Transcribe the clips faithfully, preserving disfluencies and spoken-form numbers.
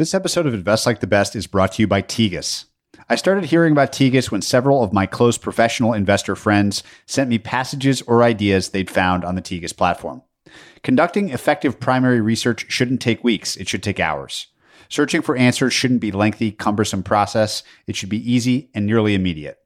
This episode of Invest Like the Best is brought to you by Tegus. I started hearing about Tegus when several of my close professional investor friends sent me passages or ideas they'd found on the Tegus platform. Conducting effective primary research shouldn't take weeks. It should take hours. Searching for answers shouldn't be a lengthy, cumbersome process. It should be easy and nearly immediate.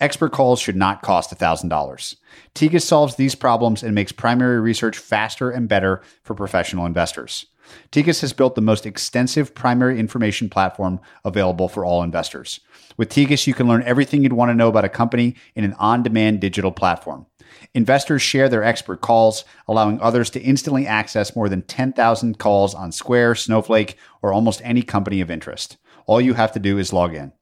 Expert calls should not cost one thousand dollars. Tegus solves these problems and makes primary research faster and better for professional investors. Tegus has built the most extensive primary information platform available for all investors. With Tegus, you can learn everything you'd want to know about a company in an on-demand digital platform. Investors share their expert calls, allowing others to instantly access more than ten thousand calls on Square, Snowflake, or almost any company of interest. All you have to do is log in.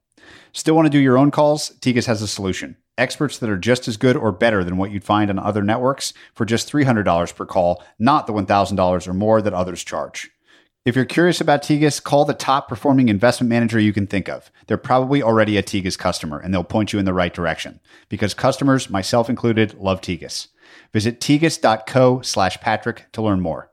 Still want to do your own calls? Tegus has a solution. Experts that are just as good or better than what you'd find on other networks for just three hundred dollars per call, not the one thousand dollars or more that others charge. If you're curious about Tegus, call the top performing investment manager you can think of. They're probably already a Tegus customer and they'll point you in the right direction because customers, myself included, love Tegus. Visit tegus.co slash Patrick to learn more.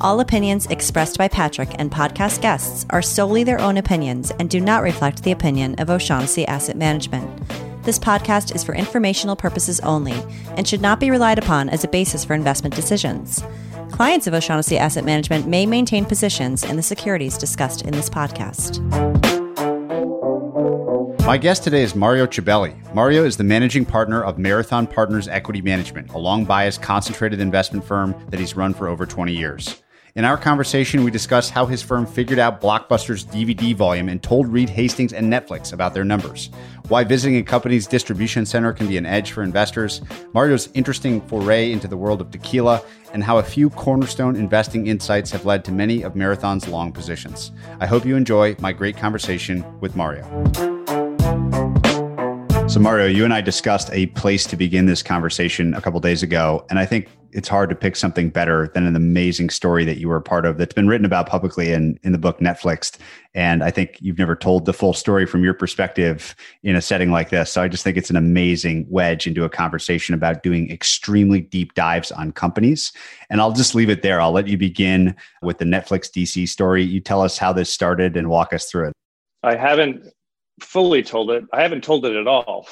All opinions expressed by Patrick and podcast guests are solely their own opinions and do not reflect the opinion of O'Shaughnessy Asset Management. This podcast is for informational purposes only and should not be relied upon as a basis for investment decisions. Clients of O'Shaughnessy Asset Management may maintain positions in the securities discussed in this podcast. My guest today is Mario Cibelli. Mario is the managing partner of Marathon Partners Equity Management, a long-biased concentrated investment firm that he's run for over twenty years. In our conversation, we discuss how his firm figured out Blockbuster's D V D volume and told Reed Hastings and Netflix about their numbers, why visiting a company's distribution center can be an edge for investors, Mario's interesting foray into the world of tequila, and how a few cornerstone investing insights have led to many of Marathon's long positions. I hope you enjoy my great conversation with Mario. So Mario, you and I discussed a place to begin this conversation a couple of days ago, and I think it's hard to pick something better than an amazing story that you were a part of that's been written about publicly in, in the book Netflixed. And I think you've never told the full story from your perspective in a setting like this. So I just think it's an amazing wedge into a conversation about doing extremely deep dives on companies. And I'll just leave it there. I'll let you begin with the Netflix D C story. You tell us how this started and walk us through it. I haven't fully told it. I haven't told it at all.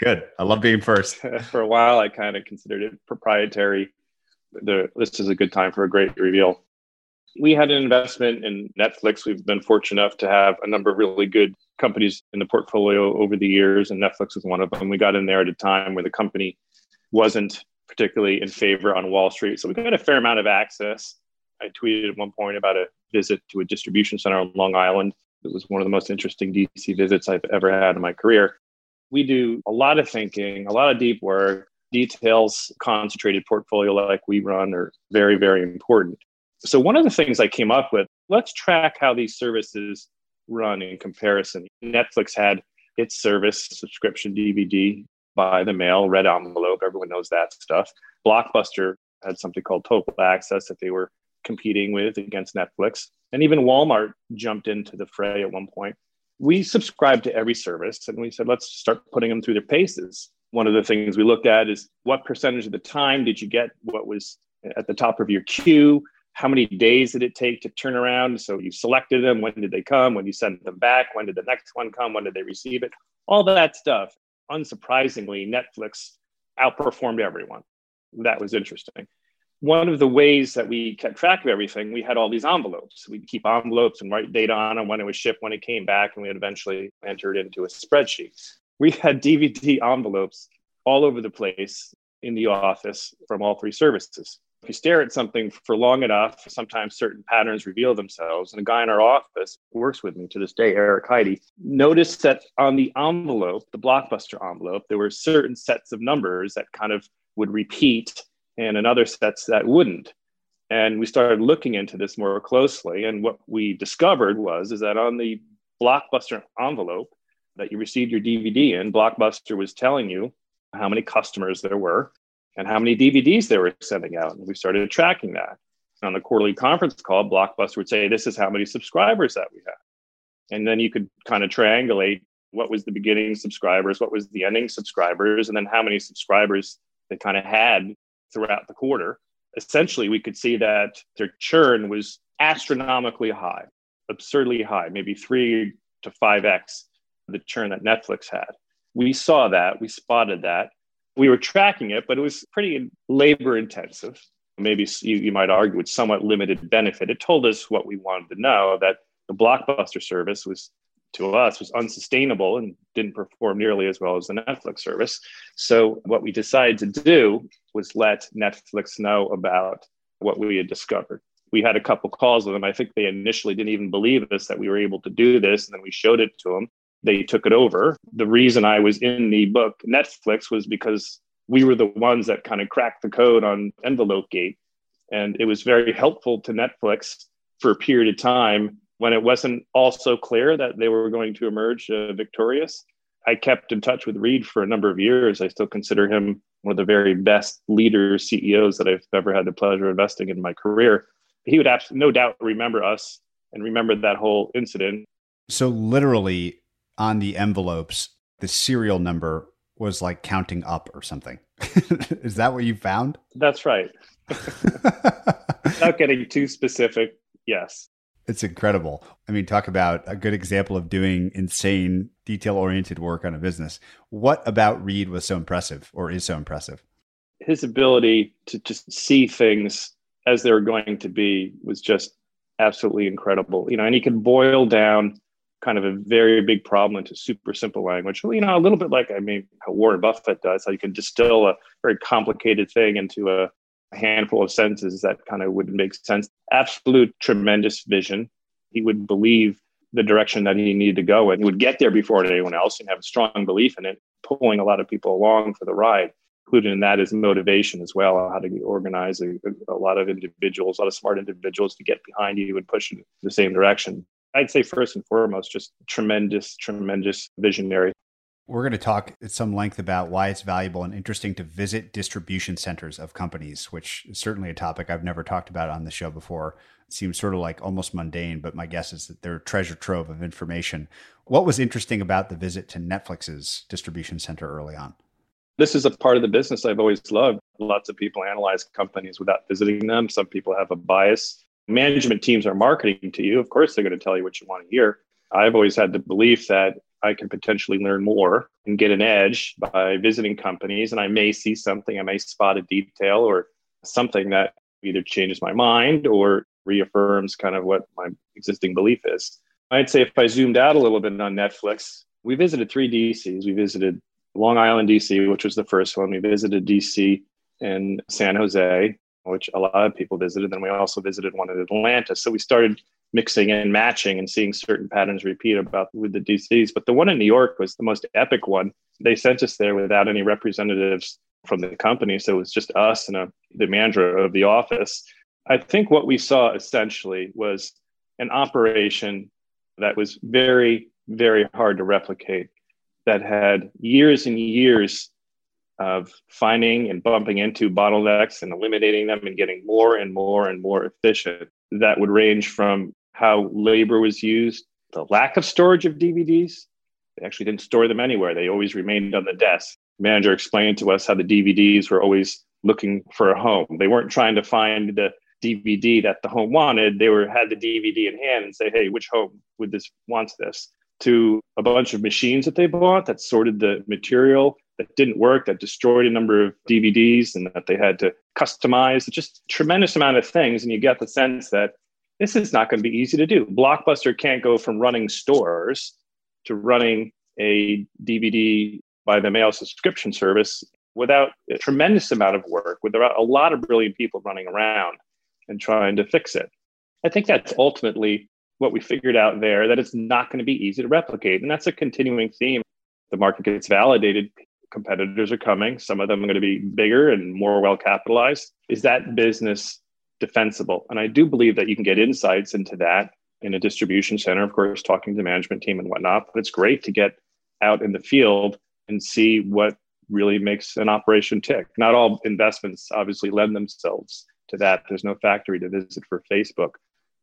Good. I love being first. For a while, I kind of considered it proprietary. The, this is a good time for a great reveal. We had an investment in Netflix. We've been fortunate enough to have a number of really good companies in the portfolio over the years, and Netflix was one of them. We got in there at a time where the company wasn't particularly in favor on Wall Street. So we got a fair amount of access. I tweeted at one point about a visit to a distribution center on Long Island. It was one of the most interesting D C visits I've ever had in my career. We do a lot of thinking, a lot of deep work. Details, concentrated portfolio like we run are very, very important. So one of the things I came up with, let's track how these services run in comparison. Netflix had its service, subscription D V D, by the mail, red envelope. Everyone knows that stuff. Blockbuster had something called Total Access that they were competing with against Netflix. And even Walmart jumped into the fray at one point. We subscribed to every service and we said, let's start putting them through their paces. One of the things we looked at is what percentage of the time did you get what was at the top of your queue? How many days did it take to turn around? So you selected them. When did they come? When you sent them back? When did the next one come? When did they receive it? All that stuff. Unsurprisingly, Netflix outperformed everyone. That was interesting. One of the ways that we kept track of everything, we had all these envelopes. We'd keep envelopes and write data on them when it was shipped, when it came back, and we had eventually entered into a spreadsheet. We had D V D envelopes all over the place in the office from all three services. If you stare at something for long enough, sometimes certain patterns reveal themselves. And a guy in our office who works with me to this day, Eric Heide, noticed that on the envelope, the Blockbuster envelope, there were certain sets of numbers that kind of would repeat and in other sets that wouldn't. And we started looking into this more closely. And what we discovered was is that on the Blockbuster envelope that you received your D V D in, Blockbuster was telling you how many customers there were and how many D V Ds they were sending out. And we started tracking that. And on the quarterly conference call, Blockbuster would say, this is how many subscribers that we have. And then you could kind of triangulate what was the beginning subscribers, what was the ending subscribers, and then how many subscribers they kind of had throughout the quarter. Essentially, we could see that their churn was astronomically high, absurdly high, maybe three to five X the churn that Netflix had. We saw that, we spotted that. We were tracking it, but it was pretty labor intensive. Maybe you, you might argue it's somewhat limited benefit. It told us what we wanted to know, that the Blockbuster service was, to us, was unsustainable and didn't perform nearly as well as the Netflix service. So what we decided to do was let Netflix know about what we had discovered. We had a couple calls with them. I think they initially didn't even believe us that we were able to do this. And then we showed it to them. They took it over. The reason I was in the book Netflix was because we were the ones that kind of cracked the code on Envelope Gate. And it was very helpful to Netflix for a period of time when it wasn't also clear that they were going to emerge uh, victorious. I kept in touch with Reed for a number of years. I still consider him one of the very best leaders, C E Os that I've ever had the pleasure of investing in my career. He would abs- no doubt remember us and remember that whole incident. So literally on the envelopes, the serial number was like counting up or something. Is that what you found? That's right. Without getting too specific, yes. It's incredible. I mean, talk about a good example of doing insane, detail-oriented work on a business. What about Reed was so impressive or is so impressive? His ability to just see things as they were going to be was just absolutely incredible. You know, and he could boil down kind of a very big problem into super simple language. You know, a little bit like, I mean, how Warren Buffett does, how you can distill a very complicated thing into a A handful of sentences that kind of wouldn't make sense. Absolute tremendous vision. He would believe the direction that he needed to go in. He would get there before anyone else and have a strong belief in it, pulling a lot of people along for the ride. Included in that is motivation as well, how to organize a, a lot of individuals, a lot of smart individuals to get behind you and push in the same direction. I'd say first and foremost, just tremendous, tremendous visionary. We're going to talk at some length about why it's valuable and interesting to visit distribution centers of companies, which is certainly a topic I've never talked about on the show before. It seems sort of like almost mundane, but my guess is that they're a treasure trove of information. What was interesting about the visit to Netflix's distribution center early on? This is a part of the business I've always loved. Lots of people analyze companies without visiting them. Some people have a bias. Management teams are marketing to you. Of course, they're going to tell you what you want to hear. I've always had the belief that I can potentially learn more and get an edge by visiting companies. And I may see something, I may spot a detail or something that either changes my mind or reaffirms kind of what my existing belief is. I'd say if I zoomed out a little bit on Netflix, we visited three D Cs. We visited Long Island, D C, which was the first one. We visited D C and San Jose, which a lot of people visited. Then we also visited one in Atlanta. So we started mixing and matching and seeing certain patterns repeat about with the D Cs. But the one in New York was the most epic one. They sent us there without any representatives from the company. So it was just us and a, the manager of the office. I think what we saw essentially was an operation that was very, very hard to replicate, that had years and years of finding and bumping into bottlenecks and eliminating them and getting more and more and more efficient. That would range from how labor was used, the lack of storage of D V Ds. They actually didn't store them anywhere. They always remained on the desk. Manager explained to us how the D V Ds were always looking for a home. They weren't trying to find the D V D that the home wanted. They were had the D V D in hand and say, hey, which home would this wants this? To a bunch of machines that they bought that sorted the material that didn't work, that destroyed a number of D V Ds and that they had to customize, just a tremendous amount of things. And you get the sense that this is not going to be easy to do. Blockbuster can't go from running stores to running a D V D by the mail subscription service without a tremendous amount of work, without a lot of brilliant people running around and trying to fix it. I think that's ultimately what we figured out there, that it's not going to be easy to replicate. And that's a continuing theme. The market gets validated. Competitors are coming. Some of them are going to be bigger and more well capitalized. Is that business defensible. And I do believe that you can get insights into that in a distribution center, of course, talking to the management team and whatnot. But it's great to get out in the field and see what really makes an operation tick. Not all investments obviously lend themselves to that. There's no factory to visit for Facebook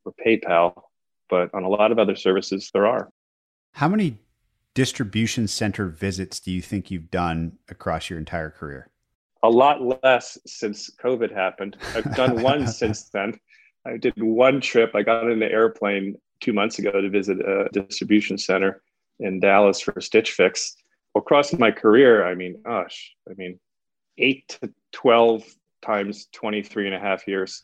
or PayPal, but on a lot of other services, there are. How many distribution center visits do you think you've done across your entire career? A lot less since COVID happened. I've done one since then. I did one trip. I got in the airplane two months ago to visit a distribution center in Dallas for Stitch Fix. Across my career, I mean, gosh, I mean, eight to twelve times twenty-three and a half years.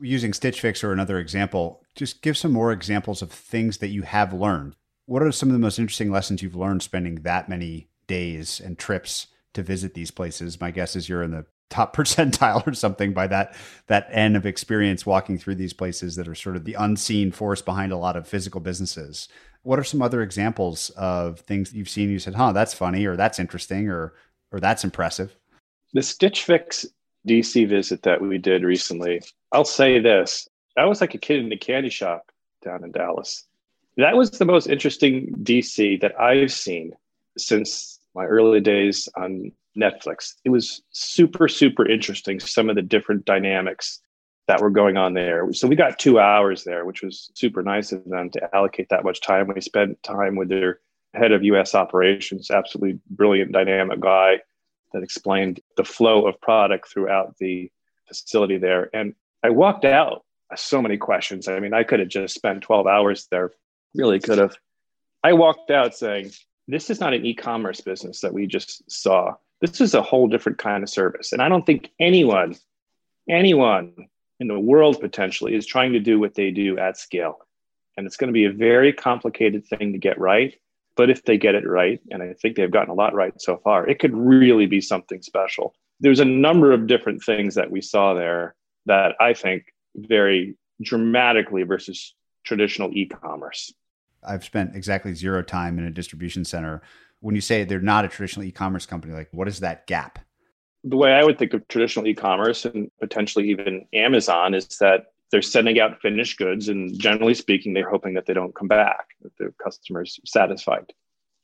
Using Stitch Fix or another example, just give some more examples of things that you have learned. What are some of the most interesting lessons you've learned spending that many days and trips to visit these places? My guess is you're in the top percentile or something by that that end of experience walking through these places that are sort of the unseen force behind a lot of physical businesses. What are some other examples of things that you've seen? You said, huh, that's funny, or that's interesting, or or that's impressive. The Stitch Fix D C visit that we did recently, I'll say this. I was like a kid in a candy shop down in Dallas. That was the most interesting D C that I've seen since my early days on Netflix. It was super, super interesting, some of the different dynamics that were going on there. So we got two hours there, which was super nice of them to allocate that much time. We spent time with their head of U S operations, absolutely brilliant, dynamic guy that explained the flow of product throughout the facility there. And I walked out with so many questions. I mean, I could have just spent twelve hours there, really could have. I walked out saying, this is not an e-commerce business that we just saw. This is a whole different kind of service. And I don't think anyone, anyone in the world potentially is trying to do what they do at scale. And it's going to be a very complicated thing to get right. But if they get it right, and I think they've gotten a lot right so far, it could really be something special. There's a number of different things that we saw there that I think vary dramatically versus traditional e-commerce. I've spent exactly zero time in a distribution center. When you say they're not a traditional e-commerce company, like what is that gap? The way I would think of traditional e-commerce and potentially even Amazon is that they're sending out finished goods. And generally speaking, they're hoping that they don't come back, that their customers are satisfied.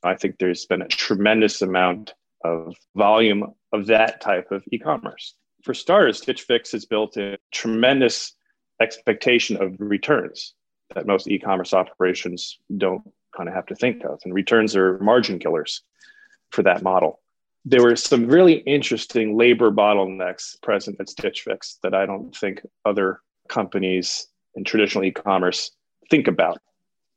I think there's been a tremendous amount of volume of that type of e-commerce. For starters, Stitch Fix has built a tremendous expectation of returns that most e-commerce operations don't kind of have to think of. And returns are margin killers for that model. There were some really interesting labor bottlenecks present at Stitch Fix that I don't think other companies in traditional e-commerce think about.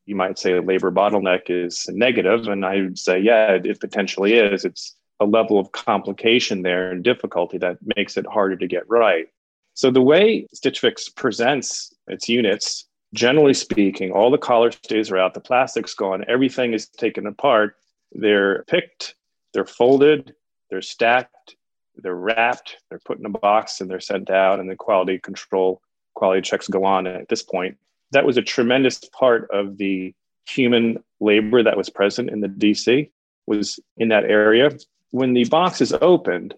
You might say a labor bottleneck is a negative, and I would say, yeah, it, it potentially is. It's a level of complication there and difficulty that makes it harder to get right. So the way Stitch Fix presents its units, generally speaking, all the collar stays are out, the plastic's gone, everything is taken apart. They're picked, they're folded, they're stacked, they're wrapped, they're put in a box, and they're sent out, and the quality control, quality checks go on at this point. That was a tremendous part of the human labor that was present in the D C, was in that area. When the box is opened,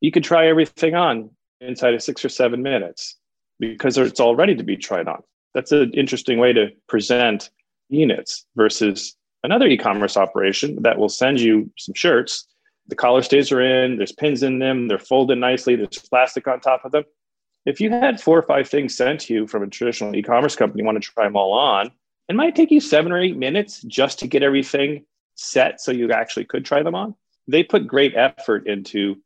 you could try everything on inside of six or seven minutes because it's all ready to be tried on. That's an interesting way to present units versus another e-commerce operation that will send you some shirts. The collar stays are in, there's pins in them, they're folded nicely, there's plastic on top of them. If you had four or five things sent to you from a traditional e-commerce company, you want to try them all on, it might take you seven or eight minutes just to get everything set so you actually could try them on. They put great effort into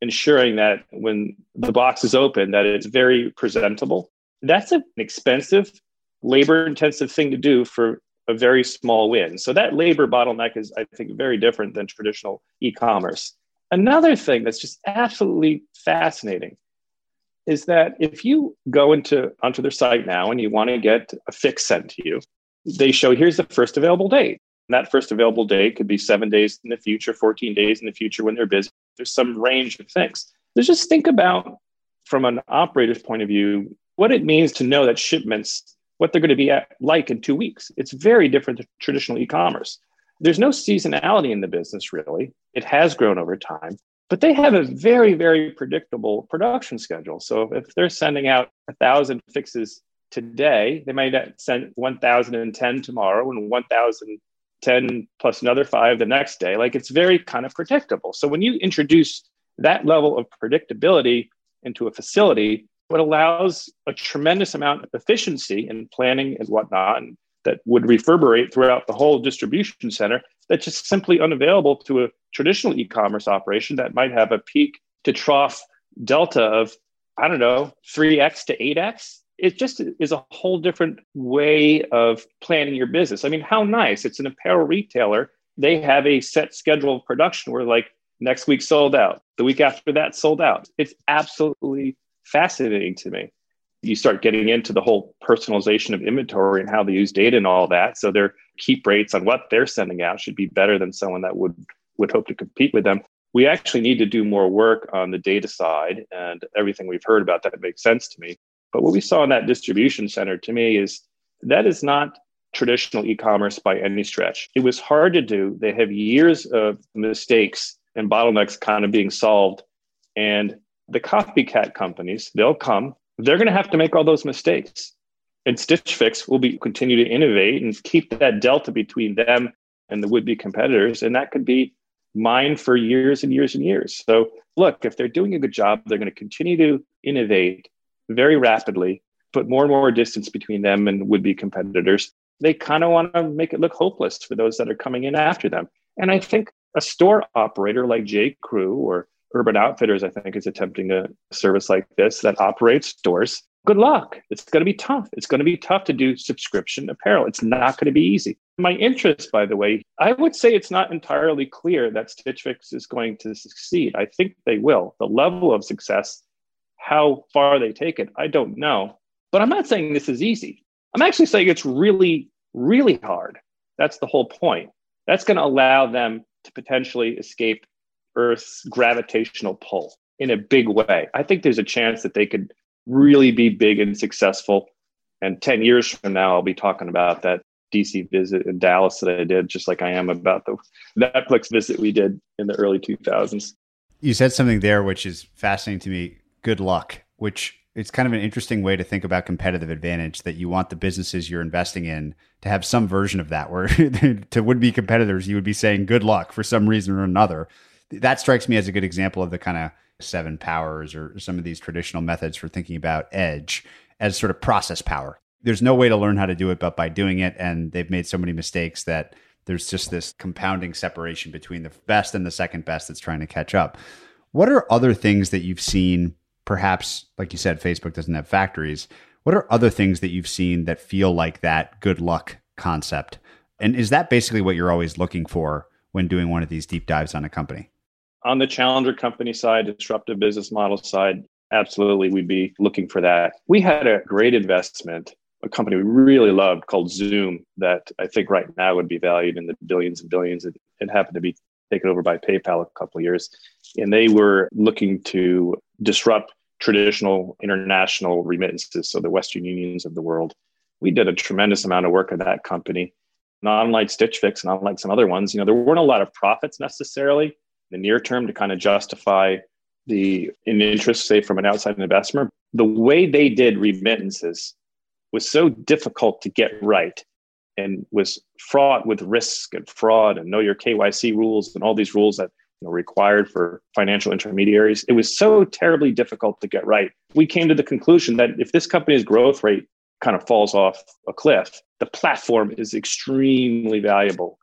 ensuring that when the box is open, that it's very presentable. That's an expensive, labor-intensive thing to do for a very small win. So that labor bottleneck is, I think, very different than traditional e-commerce. Another thing that's just absolutely fascinating is that if you go into onto their site now and you want to get a fix sent to you, they show here's the first available date. And that first available date could be seven days in the future, fourteen days in the future when they're busy. There's some range of things. Let's just think about, from an operator's point of view, what it means to know that shipments, what they're going to be at, like in two weeks. It's very different than traditional e-commerce. There's no seasonality in the business, really. It has grown over time. But they have a very, very predictable production schedule. So if they're sending out one thousand fixes today, they might send one thousand ten tomorrow and one thousand ten plus another five the next day. Like, it's very kind of predictable. So when you introduce that level of predictability into a facility, it allows a tremendous amount of efficiency in planning and whatnot that would reverberate throughout the whole distribution center that's just simply unavailable to a traditional e-commerce operation that might have a peak to trough delta of, I don't know, three X to eight X. It just is a whole different way of planning your business. I mean, how nice. It's an apparel retailer. They have a set schedule of production where, like, next week sold out, the week after that sold out. It's absolutely fascinating to me. You start getting into the whole personalization of inventory and how they use data and all that. So their keep rates on what they're sending out should be better than someone that would, would hope to compete with them. We actually need to do more work on the data side, and everything we've heard about that makes sense to me. But what we saw in that distribution center to me is that is not traditional e-commerce by any stretch. It was hard to do. They have years of mistakes and bottlenecks kind of being solved. And the copycat companies, they'll come, they're going to have to make all those mistakes. And Stitch Fix will be continue to innovate and keep that delta between them and the would-be competitors. And that could be mine for years and years and years. So look, if they're doing a good job, they're going to continue to innovate very rapidly, put more and more distance between them and would-be competitors. They kind of want to make it look hopeless for those that are coming in after them. And I think a store operator like J.Crew or Urban Outfitters, I think, is attempting a service like this that operates stores. Good luck. It's going to be tough. It's going to be tough to do subscription apparel. It's not going to be easy. My interest, by the way, I would say it's not entirely clear that Stitch Fix is going to succeed. I think they will. The level of success, how far they take it, I don't know. But I'm not saying this is easy. I'm actually saying it's really, really hard. That's the whole point. That's going to allow them to potentially escape Earth's gravitational pull in a big way. I think there's a chance that they could really be big and successful. And ten years from now, I'll be talking about that D C visit in Dallas that I did, just like I am about the Netflix visit we did in the early two thousands. You said something there, which is fascinating to me. Good luck, which it's kind of an interesting way to think about competitive advantage, that you want the businesses you're investing in to have some version of that, where to would-be competitors, you would be saying good luck for some reason or another. That strikes me as a good example of the kind of seven powers or some of these traditional methods for thinking about edge as sort of process power. There's no way to learn how to do it but by doing it. And they've made so many mistakes that there's just this compounding separation between the best and the second best that's trying to catch up. What are other things that you've seen? Perhaps, like you said, Facebook doesn't have factories. What are other things that you've seen that feel like that good luck concept? And is that basically what you're always looking for when doing one of these deep dives on a company? On the challenger company side, disruptive business model side, absolutely, we'd be looking for that. We had a great investment, a company we really loved called Xoom, that I think right now would be valued in the billions and billions. It, it happened to be taken over by PayPal a couple of years. And they were looking to disrupt traditional international remittances, so the Western Unions of the world. We did a tremendous amount of work on that company. Not unlike Stitch Fix, not unlike some other ones, you know, there weren't a lot of profits necessarily the near term to kind of justify the in interest, say, from an outside investor. The way they did remittances was so difficult to get right and was fraught with risk and fraud and know your K Y C rules and all these rules that are required for financial intermediaries. It was so terribly difficult to get right. We came to the conclusion that if this company's growth rate kind of falls off a cliff, the platform is extremely valuable.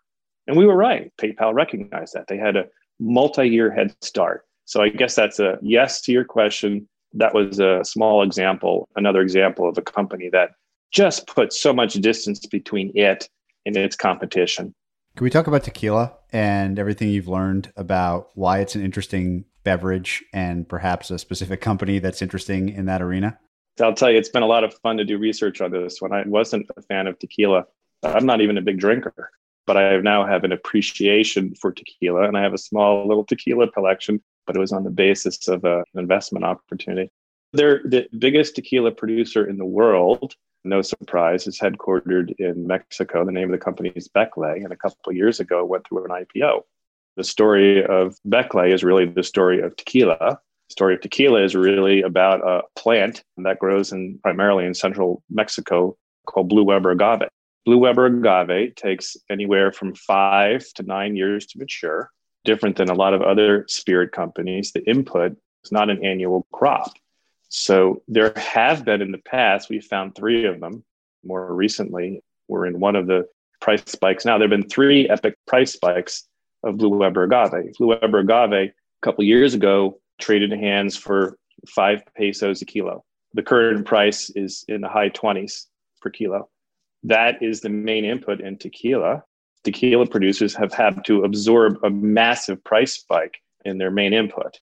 And we were right. PayPal recognized that. They had a multi-year head start. So I guess that's a yes to your question. That was a small example, another example of a company that just put so much distance between it and its competition. Can we talk about tequila and everything you've learned about why it's an interesting beverage and perhaps a specific company that's interesting in that arena? I'll tell you, it's been a lot of fun to do research on this one. I wasn't a fan of tequila. I'm not even a big drinker, but I now have an appreciation for tequila, and I have a small little tequila collection, but it was on the basis of a, an investment opportunity. They're the biggest tequila producer in the world. No surprise, is headquartered in Mexico. The name of the company is Becle, and a couple of years ago, it went through an I P O. The story of Becle is really the story of tequila. The story of tequila is really about a plant that grows in primarily in central Mexico called Blue Weber Agave. Blue Weber Agave takes anywhere from five to nine years to mature. Different than a lot of other spirit companies, the input is not an annual crop. So there have been in the past, we found three of them. More recently, we're in one of the price spikes now. There have been three epic price spikes of Blue Weber Agave. Blue Weber Agave, a couple years ago, traded hands for five pesos a kilo. The current price is in the high twenties per kilo. That is the main input in tequila. Tequila producers have had to absorb a massive price spike in their main input.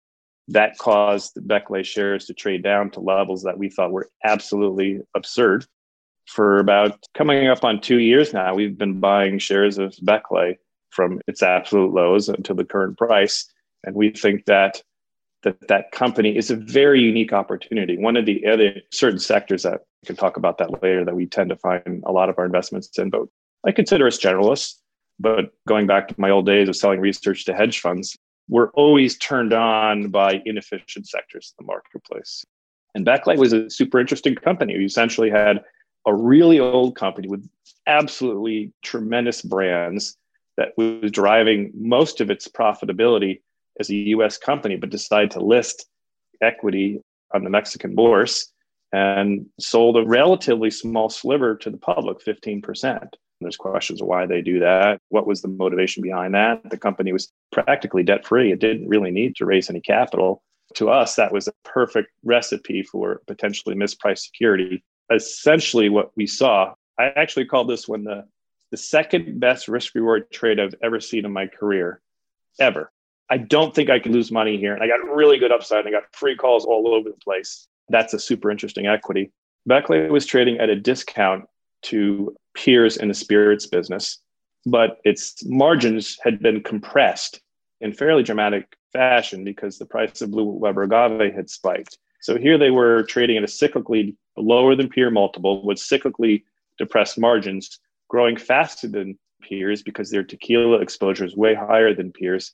That caused the Becle shares to trade down to levels that we thought were absolutely absurd. For about coming up on two years now, we've been buying shares of Becle from its absolute lows until the current price. And we think that that, that company is a very unique opportunity. One of the other certain sectors that we can talk about that later that we tend to find a lot of our investments in, but I consider us generalists. But going back to my old days of selling research to hedge funds, we're always turned on by inefficient sectors in the marketplace. And Becle was a super interesting company. We essentially had a really old company with absolutely tremendous brands that was driving most of its profitability as a U S company, but decided to list equity on the Mexican bourse and sold a relatively small sliver to the public, fifteen percent. There's questions of why they do that. What was the motivation behind that? The company was practically debt-free. It didn't really need to raise any capital. To us, that was a perfect recipe for potentially mispriced security. Essentially what we saw, I actually called this one the, the second best risk-reward trade I've ever seen in my career, ever. I don't think I could lose money here. And I got really good upside. And I got free calls all over the place. That's a super interesting equity. Becle was trading at a discount to peers in the spirits business, but its margins had been compressed in fairly dramatic fashion because the price of Blue Weber Agave had spiked. So here they were trading at a cyclically lower than peer multiple with cyclically depressed margins, growing faster than peers because their tequila exposure is way higher than peers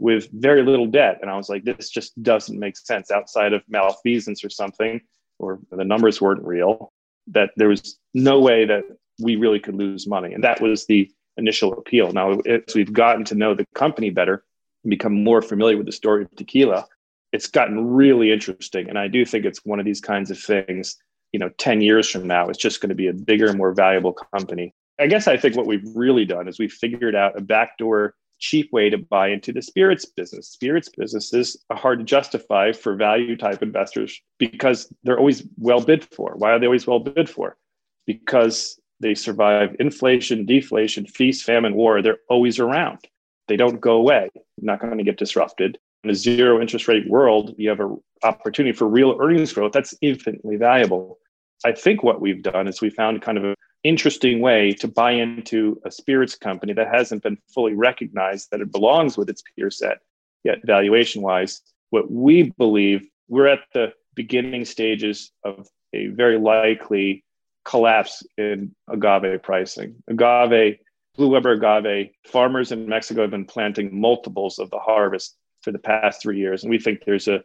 with very little debt. And I was like, this just doesn't make sense outside of malfeasance or something, or the numbers weren't real, that there was no way that we really could lose money. And that was the initial appeal. Now, as we've gotten to know the company better and become more familiar with the story of tequila, it's gotten really interesting. And I do think it's one of these kinds of things, you know, ten years from now, it's just going to be a bigger, more valuable company. I guess I think what we've really done is we figured out a backdoor, cheap way to buy into the spirits business. Spirits businesses are hard to justify for value type investors because they're always well bid for. Why are they always well bid for? Because they survive inflation, deflation, feast, famine, war. They're always around. They don't go away. You're not going to get disrupted. In a zero interest rate world, you have an opportunity for real earnings growth. That's infinitely valuable. I think what we've done is we found kind of a interesting way to buy into a spirits company that hasn't been fully recognized that it belongs with its peer set, yet valuation-wise, what we believe, we're at the beginning stages of a very likely collapse in agave pricing. Agave, Blue Weber Agave, farmers in Mexico have been planting multiples of the harvest for the past three years, and we think there's a,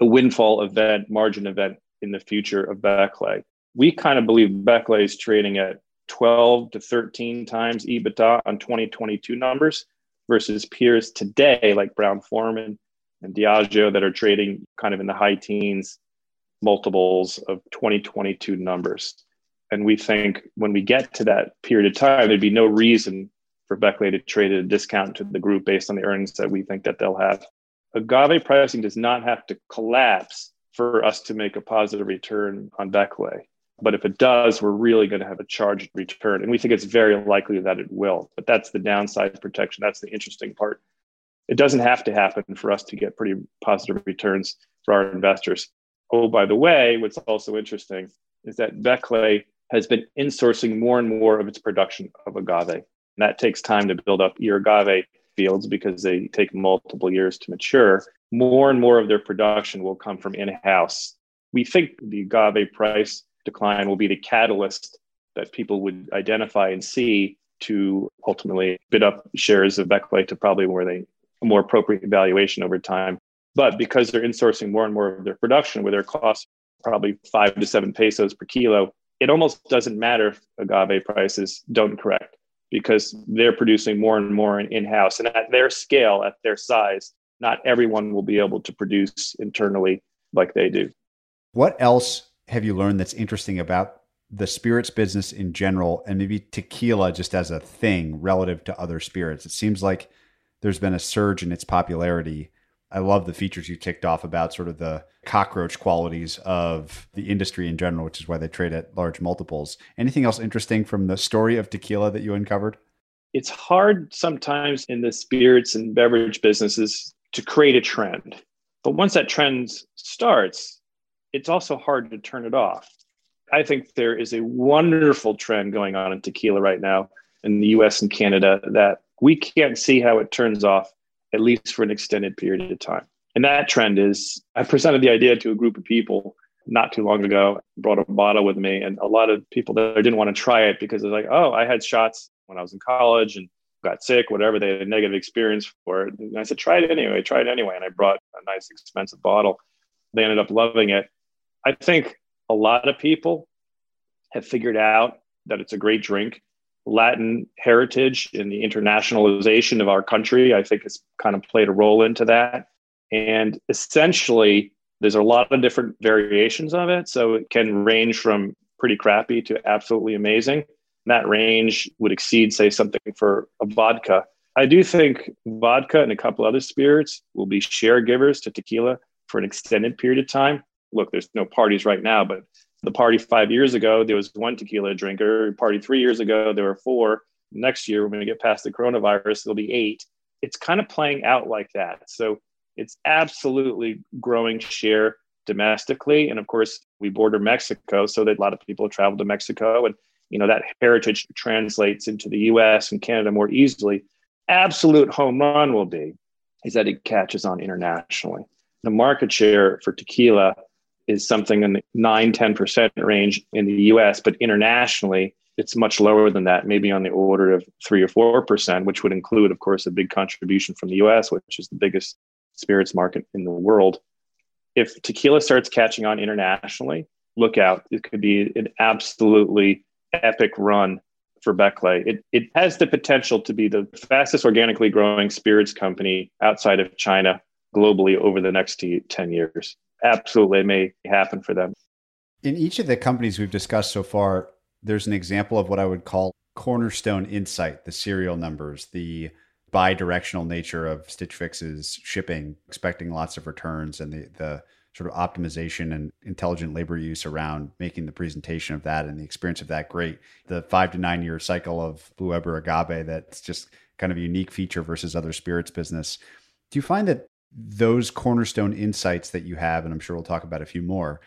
a windfall event, margin event in the future of Becle. We kind of believe Becle is trading at twelve to thirteen times EBITDA on twenty twenty-two numbers versus peers today like Brown-Forman and Diageo that are trading kind of in the high teens multiples of twenty twenty-two numbers. And we think when we get to that period of time, there'd be no reason for Becle to trade at a discount to the group based on the earnings that we think that they'll have. Agave pricing does not have to collapse for us to make a positive return on Becle. But if it does, we're really going to have a charged return. And we think it's very likely that it will. But that's the downside protection. That's the interesting part. It doesn't have to happen for us to get pretty positive returns for our investors. Oh, by the way, what's also interesting is that Becle has been insourcing more and more of its production of agave. And that takes time to build up your agave fields because they take multiple years to mature. More and more of their production will come from in-house. We think the agave price decline will be the catalyst that people would identify and see to ultimately bid up shares of Becle to probably where they a more appropriate valuation over time. But because they're insourcing more and more of their production, where their costs probably five to seven pesos per kilo, it almost doesn't matter if agave prices don't correct, because they're producing more and more in-house. And at their scale, at their size, not everyone will be able to produce internally like they do. What else have you learned that's interesting about the spirits business in general, and maybe tequila just as a thing relative to other spirits? It seems like there's been a surge in its popularity. I love the features you ticked off about sort of the cockroach qualities of the industry in general, which is why they trade at large multiples. Anything else interesting from the story of tequila that you uncovered? It's hard sometimes in the spirits and beverage businesses to create a trend. But once that trend starts, it's also hard to turn it off. I think there is a wonderful trend going on in tequila right now in the U S and Canada that we can't see how it turns off, at least for an extended period of time. And that trend is, I presented the idea to a group of people not too long ago, brought a bottle with me, and a lot of people there didn't want to try it because they're like, oh, I had shots when I was in college and got sick, whatever, they had a negative experience for it. And I said, try it anyway, try it anyway. And I brought a nice expensive bottle. They ended up loving it. I think a lot of people have figured out that it's a great drink. Latin heritage and the internationalization of our country, I think, has kind of played a role into that. And essentially, there's a lot of different variations of it. So it can range from pretty crappy to absolutely amazing. And that range would exceed, say, something for a vodka. I do think vodka and a couple other spirits will be share givers to tequila for an extended period of time. Look, there's no parties right now, but the party five years ago, there was one tequila drinker. Party three years ago, there were four. Next year, we're going to get past the coronavirus, there'll be eight. It's kind of playing out like that. So it's absolutely growing share domestically. And of course, we border Mexico, so that a lot of people travel to Mexico. And, you know, that heritage translates into the U S and Canada more easily. Absolute home run will be is that it catches on internationally. The market share for tequila is something in the nine, ten percent range in the U S, but internationally, it's much lower than that, maybe on the order of three or four percent, which would include, of course, a big contribution from the U S, which is the biggest spirits market in the world. If tequila starts catching on internationally, look out. It could be an absolutely epic run for Becle. It, it has the potential to be the fastest organically growing spirits company outside of China globally over the next ten years. Absolutely may happen for them. In each of the companies we've discussed so far, there's an example of what I would call cornerstone insight, the serial numbers, the bi-directional nature of Stitch Fix's shipping, expecting lots of returns, and the, the sort of optimization and intelligent labor use around making the presentation of that and the experience of that great. The five to nine year cycle of Blue Weber Agave, that's just kind of a unique feature versus other spirits business. Do you find that those cornerstone insights that you have, and I'm sure we'll talk about a few more,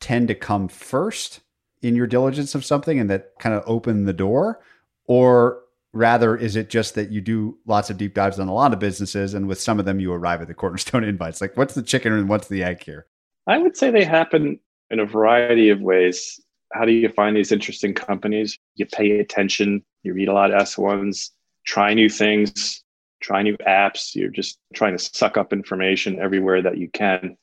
tend to come first in your diligence of something and that kind of open the door? Or rather, is it just that you do lots of deep dives on a lot of businesses and with some of them you arrive at the cornerstone insights? Like, what's the chicken and what's the egg here? I would say they happen in a variety of ways. How do you find these interesting companies? You pay attention, you read a lot of S ones, try new things. Try new apps. You're just trying to suck up information everywhere that you can.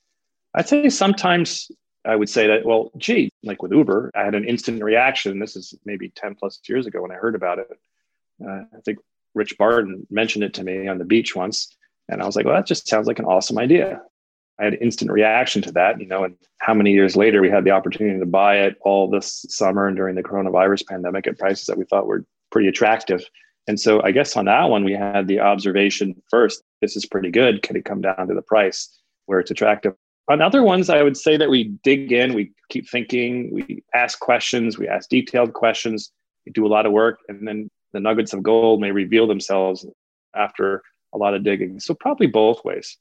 I'd say sometimes I would say that, well, gee, like with Uber, I had an instant reaction. This is maybe ten plus years ago when I heard about it. Uh, I think Rich Barton mentioned it to me on the beach once. And I was like, well, that just sounds like an awesome idea. I had an instant reaction to that, you know, and how many years later we had the opportunity to buy it all this summer and during the coronavirus pandemic at prices that we thought were pretty attractive. And so I guess on that one, we had the observation first, this is pretty good. Can it come down to the price where it's attractive? On other ones, I would say that we dig in, we keep thinking, we ask questions, we ask detailed questions, we do a lot of work, and then the nuggets of gold may reveal themselves after a lot of digging. So probably both ways.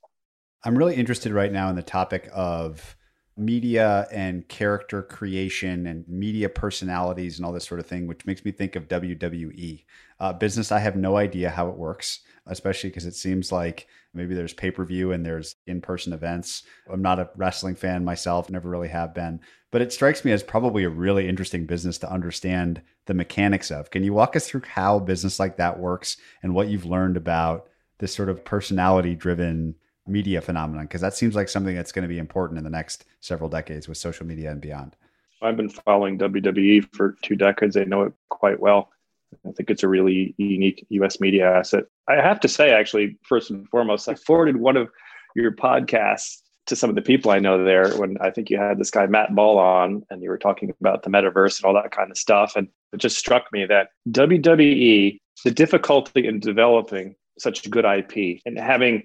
I'm really interested right now in the topic of media and character creation and media personalities and all this sort of thing, which makes me think of W W E. Uh, business, I have no idea how it works, especially because it seems like maybe there's pay-per-view and there's in-person events. I'm not a wrestling fan myself, never really have been, but it strikes me as probably a really interesting business to understand the mechanics of. Can you walk us through how business like that works and what you've learned about this sort of personality-driven media phenomenon? Because that seems like something that's going to be important in the next several decades with social media and beyond. I've been following W W E for two decades. I know it quite well. I think it's a really unique U S media asset. I have to say, actually, first and foremost, I forwarded one of your podcasts to some of the people I know there when I think you had this guy, Matt Ball, on, and you were talking about the metaverse and all that kind of stuff. And it just struck me that W W E, the difficulty in developing such good I P and having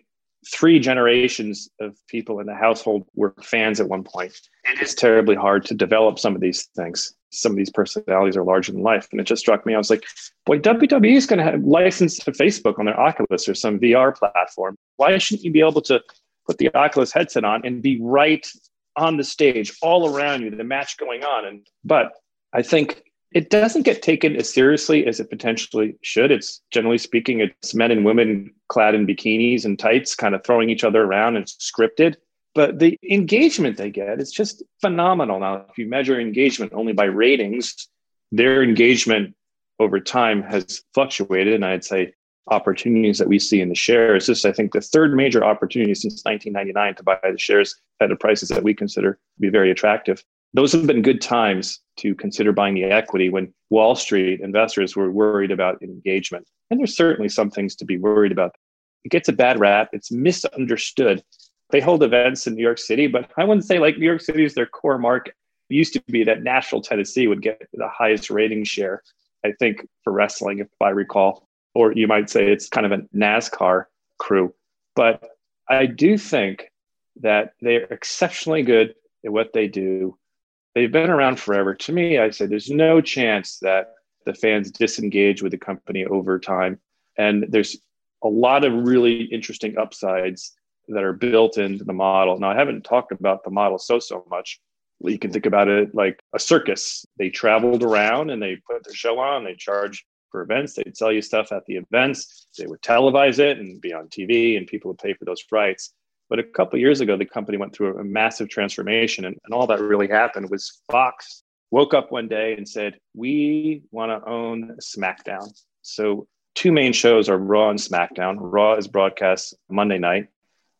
three generations of people in the household were fans at one point. It is terribly hard to develop some of these things. Some of these personalities are larger than life. And it just struck me. I was like, boy, W W E is going to have license to Facebook on their Oculus or some V R platform. Why shouldn't you be able to put the Oculus headset on and be right on the stage all around you, the match going on? And but I think it doesn't get taken as seriously as it potentially should. It's generally speaking, it's men and women clad in bikinis and tights kind of throwing each other around and scripted. But the engagement they get is just phenomenal. Now, if you measure engagement only by ratings, their engagement over time has fluctuated. And I'd say opportunities that we see in the shares, this, I think, the third major opportunity since nineteen ninety-nine to buy the shares at the prices that we consider to be very attractive. Those have been good times to consider buying the equity when Wall Street investors were worried about engagement. And there's certainly some things to be worried about. It gets a bad rap. It's misunderstood. They hold events in New York City, but I wouldn't say like New York City is their core market. It used to be that Nashville, Tennessee would get the highest rating share, I think, for wrestling, if I recall. Or you might say it's kind of a NASCAR crew. But I do think that they're exceptionally good at what they do. They've been around forever. To me, I say there's no chance that the fans disengage with the company over time. And there's a lot of really interesting upsides that are built into the model. Now, I haven't talked about the model so, so much. You can think about it like a circus. They traveled around and they put their show on. They charge for events. They'd sell you stuff at the events. They would televise it and be on T V, and people would pay for those rights. But a couple of years ago, the company went through a massive transformation. And, and all that really happened was Fox woke up one day and said, we want to own SmackDown. So two main shows are Raw and SmackDown. Raw is broadcast Monday night.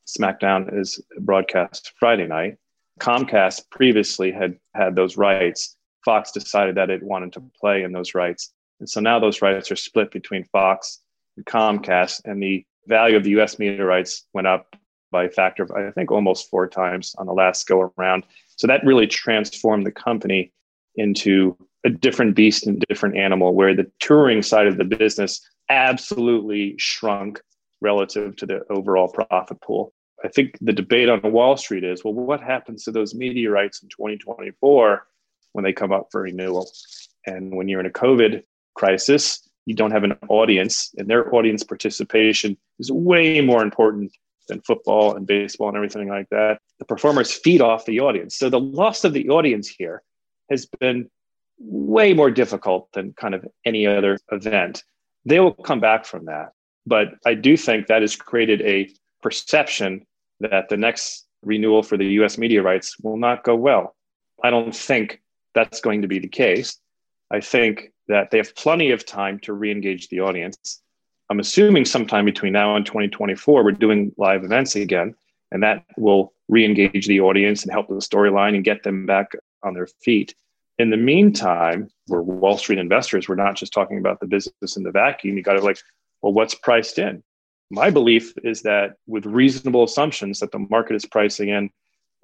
SmackDown is broadcast Friday night. Comcast previously had had those rights. Fox decided that it wanted to play in those rights. And so now those rights are split between Fox and Comcast. And the value of the U S media rights went up by a factor of, I think, almost four times on the last go around. So that really transformed the company into a different beast and different animal, where the touring side of the business absolutely shrunk relative to the overall profit pool. I think the debate on Wall Street is, well, what happens to those media rights in twenty twenty-four when they come up for renewal? And when you're in a COVID crisis, you don't have an audience, and their audience participation is way more important than football and baseball and everything like that. The performers feed off the audience. So the loss of the audience here has been way more difficult than kind of any other event. They will come back from that. But I do think that has created a perception that the next renewal for the U S media rights will not go well. I don't think that's going to be the case. I think that they have plenty of time to re-engage the audience. I'm assuming sometime between now and twenty twenty-four, we're doing live events again, and that will re-engage the audience and help the storyline and get them back on their feet. In the meantime, we're Wall Street investors. We're not just talking about the business in the vacuum. You got to like, well, what's priced in? My belief is that with reasonable assumptions that the market is pricing in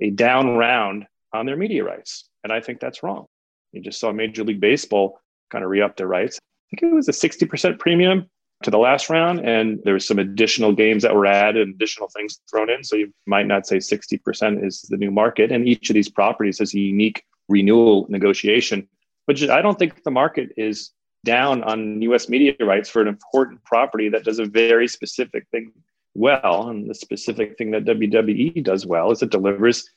a down round on their media rights. And I think that's wrong. You just saw Major League Baseball kind of re-up their rights. I think it was a sixty percent premium to the last round, and there was some additional games that were added and additional things thrown in. So you might not say sixty percent is the new market. And each of these properties has a unique renewal negotiation. But just, I don't think the market is down on U S media rights for an important property that does a very specific thing well. And the specific thing that W W E does well is it delivers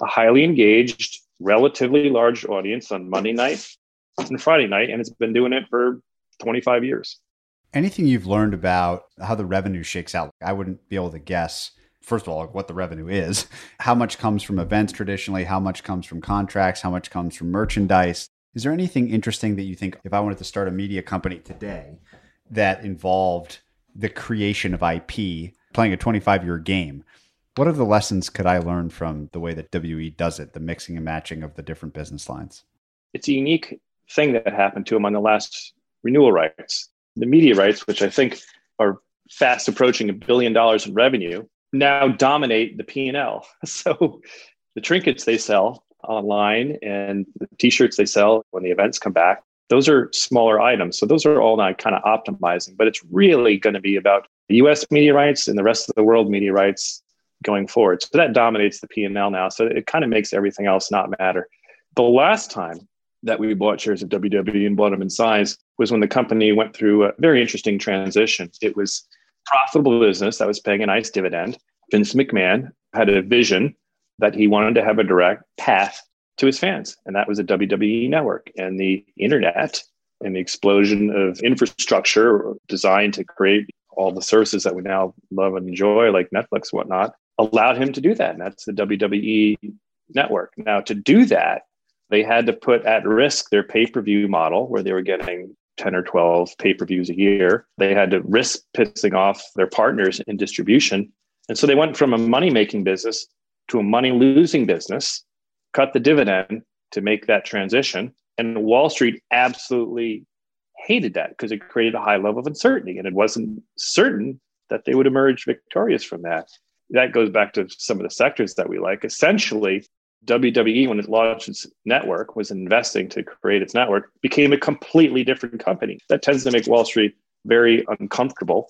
a highly engaged, relatively large audience on Monday night and Friday night. And it's been doing it for twenty-five years. Anything you've learned about how the revenue shakes out? I wouldn't be able to guess, first of all, what the revenue is, how much comes from events traditionally, how much comes from contracts, how much comes from merchandise. Is there anything interesting that you think, if I wanted to start a media company today that involved the creation of I P, playing a twenty-five-year game. What are the lessons could I learn from the way that W W E does it, the mixing and matching of the different business lines? It's a unique thing that happened to them on the last renewal rights. The media rights, which I think are fast approaching a billion dollars in revenue, now dominate the P and L. So the trinkets they sell online and the T-shirts they sell when the events come back, those are smaller items. So those are all now kind of optimizing, but it's really going to be about the U S media rights and the rest of the world media rights going forward. So that dominates the P and L now. So it kind of makes everything else not matter. The last time that we bought shares of W W E and bought them in size was when the company went through a very interesting transition. It was a profitable business that was paying a nice dividend. Vince McMahon had a vision that he wanted to have a direct path to his fans, and that was a W W E network and the internet and the explosion of infrastructure designed to create all the services that we now love and enjoy, like Netflix and whatnot, allowed him to do that. And that's the W W E network. Now, to do that, they had to put at risk their pay-per-view model, where they were getting ten or twelve pay-per-views a year. They had to risk pissing off their partners in distribution. And so they went from a money-making business to a money-losing business, cut the dividend to make that transition. And Wall Street absolutely hated that because it created a high level of uncertainty. And it wasn't certain that they would emerge victorious from that. That goes back to some of the sectors that we like. Essentially, W W E, when it launched its network, was investing to create its network, became a completely different company. That tends to make Wall Street very uncomfortable.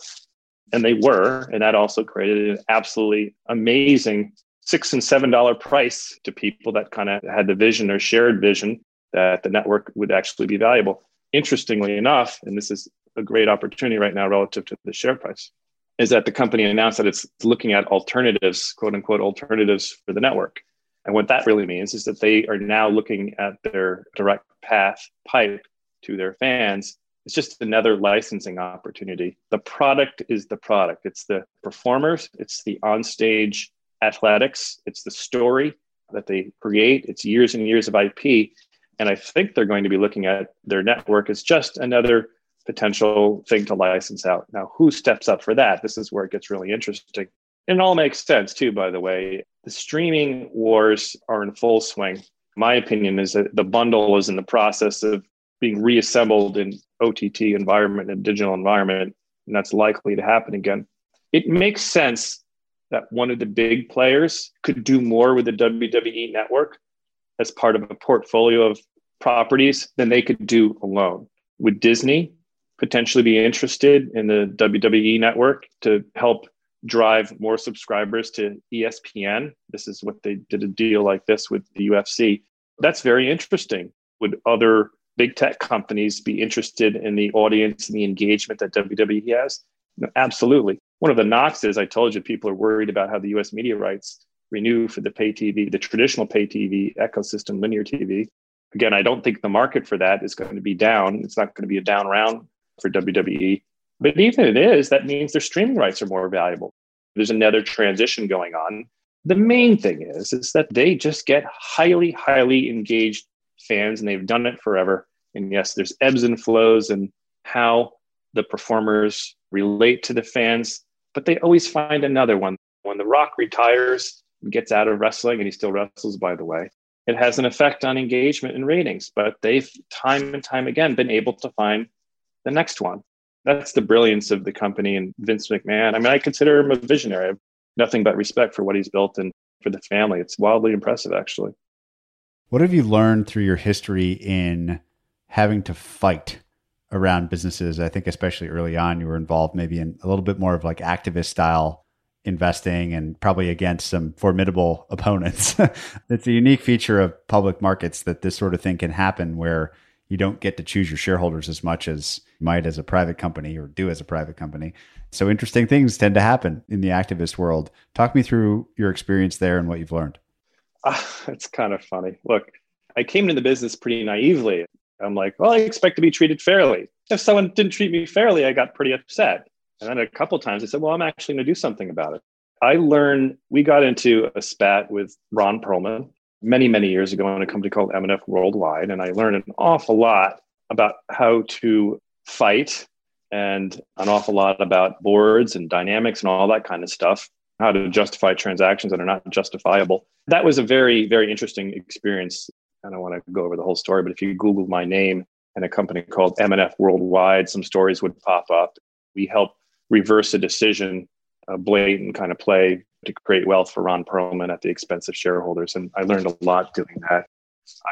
And they were. And that also created an absolutely amazing six and seven dollar price to people that kind of had the vision or shared vision that the network would actually be valuable. Interestingly enough, and this is a great opportunity right now relative to the share price, is that the company announced that it's looking at alternatives, quote unquote, alternatives for the network. And what that really means is that they are now looking at their direct path pipe to their fans. It's just another licensing opportunity. The product is the product. It's the performers. It's the onstage athletics. It's the story that they create. It's years and years of I P. And I think they're going to be looking at their network as just another potential thing to license out. Now, who steps up for that? This is where it gets really interesting. And it all makes sense too, by the way. The streaming wars are in full swing. My opinion is that the bundle is in the process of being reassembled in O T T environment and digital environment, and that's likely to happen again. It makes sense that one of the big players could do more with the W W E network as part of a portfolio of properties than they could do alone. Would Disney potentially be interested in the W W E network to help drive more subscribers to E S P N? This is what they did, a deal like this with the U F C. That's very interesting. Would other big tech companies be interested in the audience and the engagement that W W E has? No, absolutely. One of the knocks is, I told you, people are worried about how the U S media rights renew for the pay T V, the traditional pay T V ecosystem, linear T V. Again, I don't think the market for that is going to be down. It's not going to be a down round for W W E. But even if it is, that means their streaming rights are more valuable. There's another transition going on. The main thing is, is that they just get highly, highly engaged fans, and they've done it forever. And yes, there's ebbs and flows in how the performers relate to the fans, but they always find another one. When The Rock retires and gets out of wrestling, and he still wrestles, by the way, it has an effect on engagement and ratings, but they've time and time again been able to find the next one. That's the brilliance of the company and Vince McMahon. I mean, I consider him a visionary. I have nothing but respect for what he's built and for the family. It's wildly impressive, actually. What have you learned through your history in having to fight around businesses? I think especially early on, you were involved maybe in a little bit more of like activist style investing and probably against some formidable opponents. It's a unique feature of public markets that this sort of thing can happen, where you don't get to choose your shareholders as much as you might as a private company or do as a private company. So interesting things tend to happen in the activist world. Talk me through your experience there and what you've learned. Uh, it's kind of funny. Look, I came into the business pretty naively. I'm like, well, I expect to be treated fairly. If someone didn't treat me fairly, I got pretty upset. And then a couple of times I said, well, I'm actually going to do something about it. I learned, we got into a spat with Ron Perlman many, many years ago in a company called M and F Worldwide. And I learned an awful lot about how to fight and an awful lot about boards and dynamics and all that kind of stuff, how to justify transactions that are not justifiable. That was a very, very interesting experience. I don't want to go over the whole story, but if you Google my name and a company called M and F Worldwide, some stories would pop up. We helped reverse a decision, a blatant kind of play to create wealth for Ron Perlman at the expense of shareholders. And I learned a lot doing that.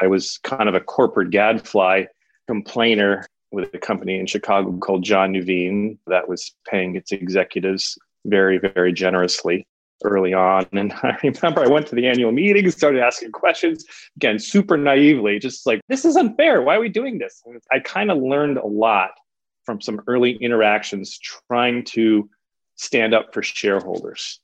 I was kind of a corporate gadfly complainer with a company in Chicago called John Nuveen that was paying its executives very, very generously early on. And I remember I went to the annual meeting and started asking questions, again, super naively, just like, this is unfair. Why are we doing this? And I kind of learned a lot from some early interactions trying to stand up for shareholders.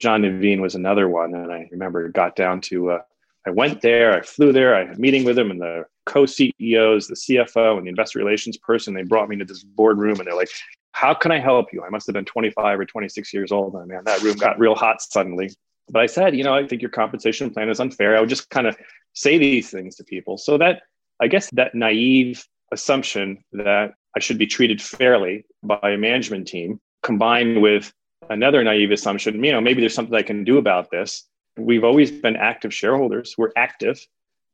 John Nuveen was another one. And I remember it got down to, uh, I went there, I flew there, I had a meeting with him and the co-C E Os, the C F O and the investor relations person, they brought me to this boardroom and they're like, how can I help you? I must have been twenty-five or twenty-six years old. And man, that room got real hot suddenly. But I said, you know, I think your compensation plan is unfair. I would just kind of say these things to people. So that, I guess that naive assumption that I should be treated fairly by a management team combined with another naive assumption, you know, maybe there's something I can do about this. We've always been active shareholders. We're active.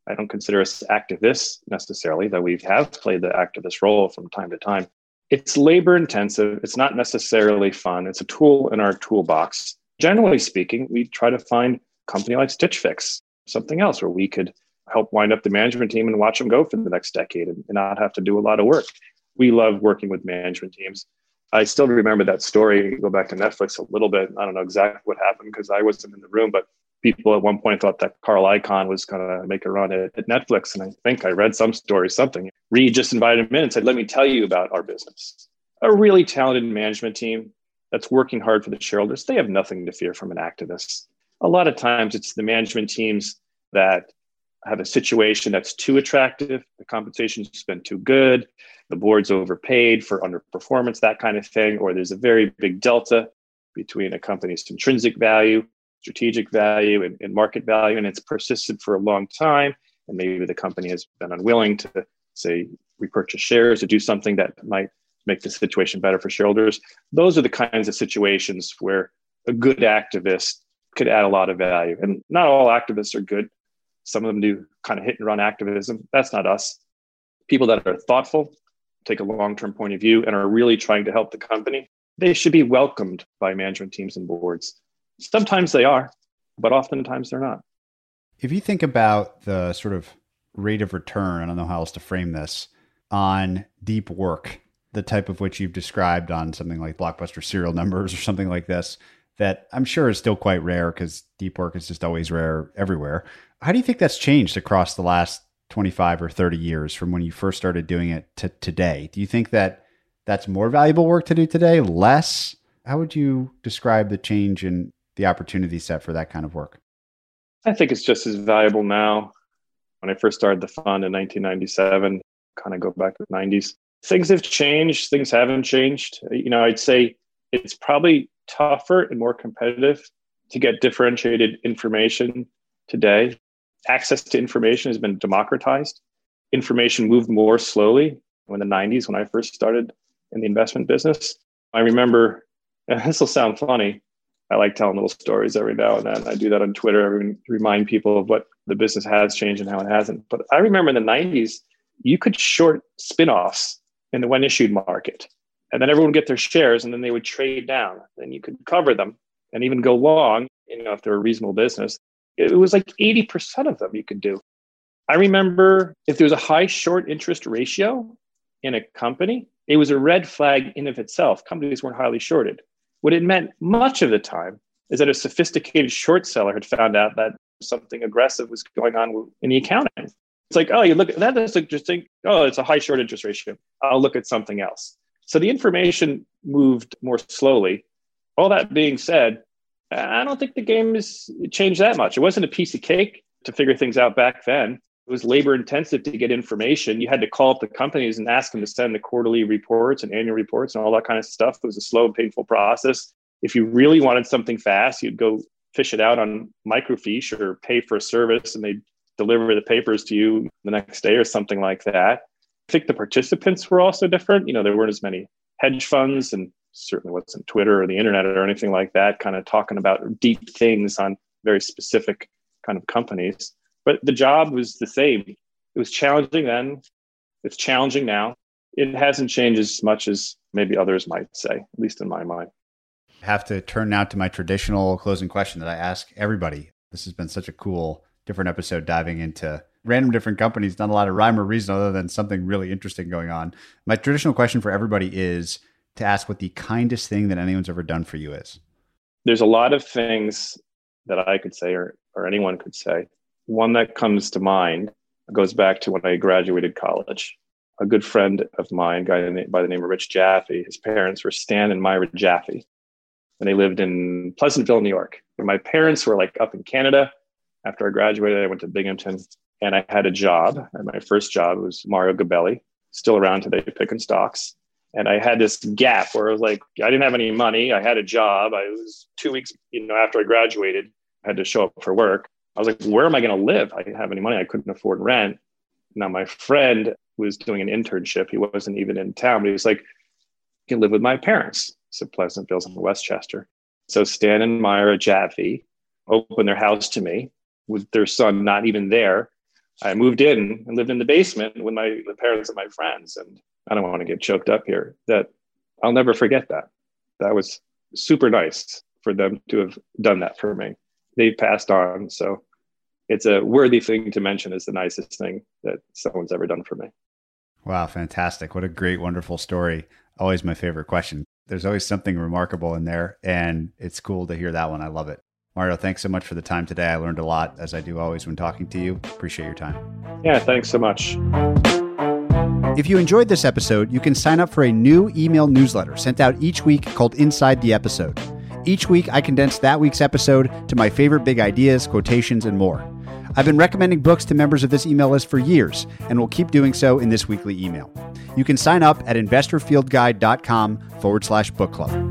I don't consider us activists necessarily, though we have played the activist role from time to time. It's labor intensive. It's not necessarily fun. It's a tool in our toolbox. Generally speaking, we try to find a company like Stitch Fix, something else where we could help wind up the management team and watch them go for the next decade and not have to do a lot of work. We love working with management teams. I still remember that story. Go back to Netflix a little bit. I don't know exactly what happened because I wasn't in the room, but people at one point thought that Carl Icahn was going to make a run at, at Netflix. And I think I read some story, something. Reed just invited him in and said, let me tell you about our business. A really talented management team that's working hard for the shareholders. They have nothing to fear from an activist. A lot of times it's the management teams that have a situation that's too attractive. The compensation's been too good. The board's overpaid for underperformance, that kind of thing. Or there's a very big delta between a company's intrinsic value, strategic value and, and market value, and it's persisted for a long time. And maybe the company has been unwilling to, say, repurchase shares or do something that might make the situation better for shareholders. Those are the kinds of situations where a good activist could add a lot of value. And not all activists are good. Some of them do kind of hit and run activism. That's not us. People that are thoughtful, take a long-term point of view, and are really trying to help the company, they should be welcomed by management teams and boards. Sometimes they are, but oftentimes they're not. If you think about the sort of rate of return, I don't know how else to frame this, on deep work, the type of which you've described on something like Blockbuster serial numbers or something like this, that I'm sure is still quite rare because deep work is just always rare everywhere. How do you think that's changed across the last twenty-five or thirty years from when you first started doing it to today? Do you think that that's more valuable work to do today, less? How would you describe the change in the opportunity set for that kind of work? I think it's just as valuable now. When I first started the fund in nineteen ninety-seven, kind of go back to the nineties, things have changed, things haven't changed. You know, I'd say it's probably tougher and more competitive to get differentiated information today. Access to information has been democratized. Information moved more slowly in the nineties when I first started in the investment business. I remember, and this will sound funny, I like telling little stories every now and then. I do that on Twitter. I remind people of what the business has changed and how it hasn't. But I remember in the nineties, you could short spinoffs in the when issued market. And then everyone would get their shares and then they would trade down. Then you could cover them and even go long, you know, if they're a reasonable business. It was like eighty percent of them you could do. I remember if there was a high short interest ratio in a company, it was a red flag in of itself. Companies weren't highly shorted. What it meant much of the time is that a sophisticated short seller had found out that something aggressive was going on in the accounting. It's like, oh, you look at that, that's interesting. Oh, it's a high short interest ratio. I'll look at something else. So the information moved more slowly. All that being said, I don't think the game has changed that much. It wasn't a piece of cake to figure things out back then. It was labor intensive to get information. You had to call up the companies and ask them to send the quarterly reports and annual reports and all that kind of stuff. It was a slow, painful process. If you really wanted something fast, you'd go fish it out on microfiche or pay for a service and they'd deliver the papers to you the next day or something like that. I think the participants were also different. You know, there weren't as many hedge funds, and certainly wasn't Twitter or the internet or anything like that, kind of talking about deep things on very specific kind of companies. But the job was the same. It was challenging then. It's challenging now. It hasn't changed as much as maybe others might say, at least in my mind. I have to turn now to my traditional closing question that I ask everybody. This has been such a cool, different episode diving into random different companies, not a lot of rhyme or reason other than something really interesting going on. My traditional question for everybody is to ask what the kindest thing that anyone's ever done for you is. There's a lot of things that I could say or, or anyone could say. One that comes to mind goes back to when I graduated college. A good friend of mine, a guy by the name of Rich Jaffe, his parents were Stan and Myra Jaffe, and they lived in Pleasantville, New York. And my parents were like up in Canada. After I graduated, I went to Binghamton, and I had a job. And my first job was Mario Cibelli, still around today, picking stocks. And I had this gap where I was like, I didn't have any money. I had a job. I was two weeks, you know, after I graduated, I had to show up for work. I was like, where am I going to live? I didn't have any money. I couldn't afford rent. Now, my friend was doing an internship. He wasn't even in town, but he was like, you can live with my parents. So Pleasantville's in Westchester. So Stan and Myra Jaffe opened their house to me with their son not even there. I moved in and lived in the basement with my the parents of my friends. And I don't want to get choked up here. That I'll never forget that. That was super nice for them to have done that for me. They've passed on. So it's a worthy thing to mention as the nicest thing that someone's ever done for me. Wow. Fantastic. What a great, wonderful story. Always my favorite question. There's always something remarkable in there, and it's cool to hear that one. I love it. Mario, thanks so much for the time today. I learned a lot, as I do always when talking to you. Appreciate your time. Yeah. Thanks so much. If you enjoyed this episode, you can sign up for a new email newsletter sent out each week called Inside the Episode. Each week, I condense that week's episode to my favorite big ideas, quotations, and more. I've been recommending books to members of this email list for years, and will keep doing so in this weekly email. You can sign up at investor field guide dot com forward slash book club.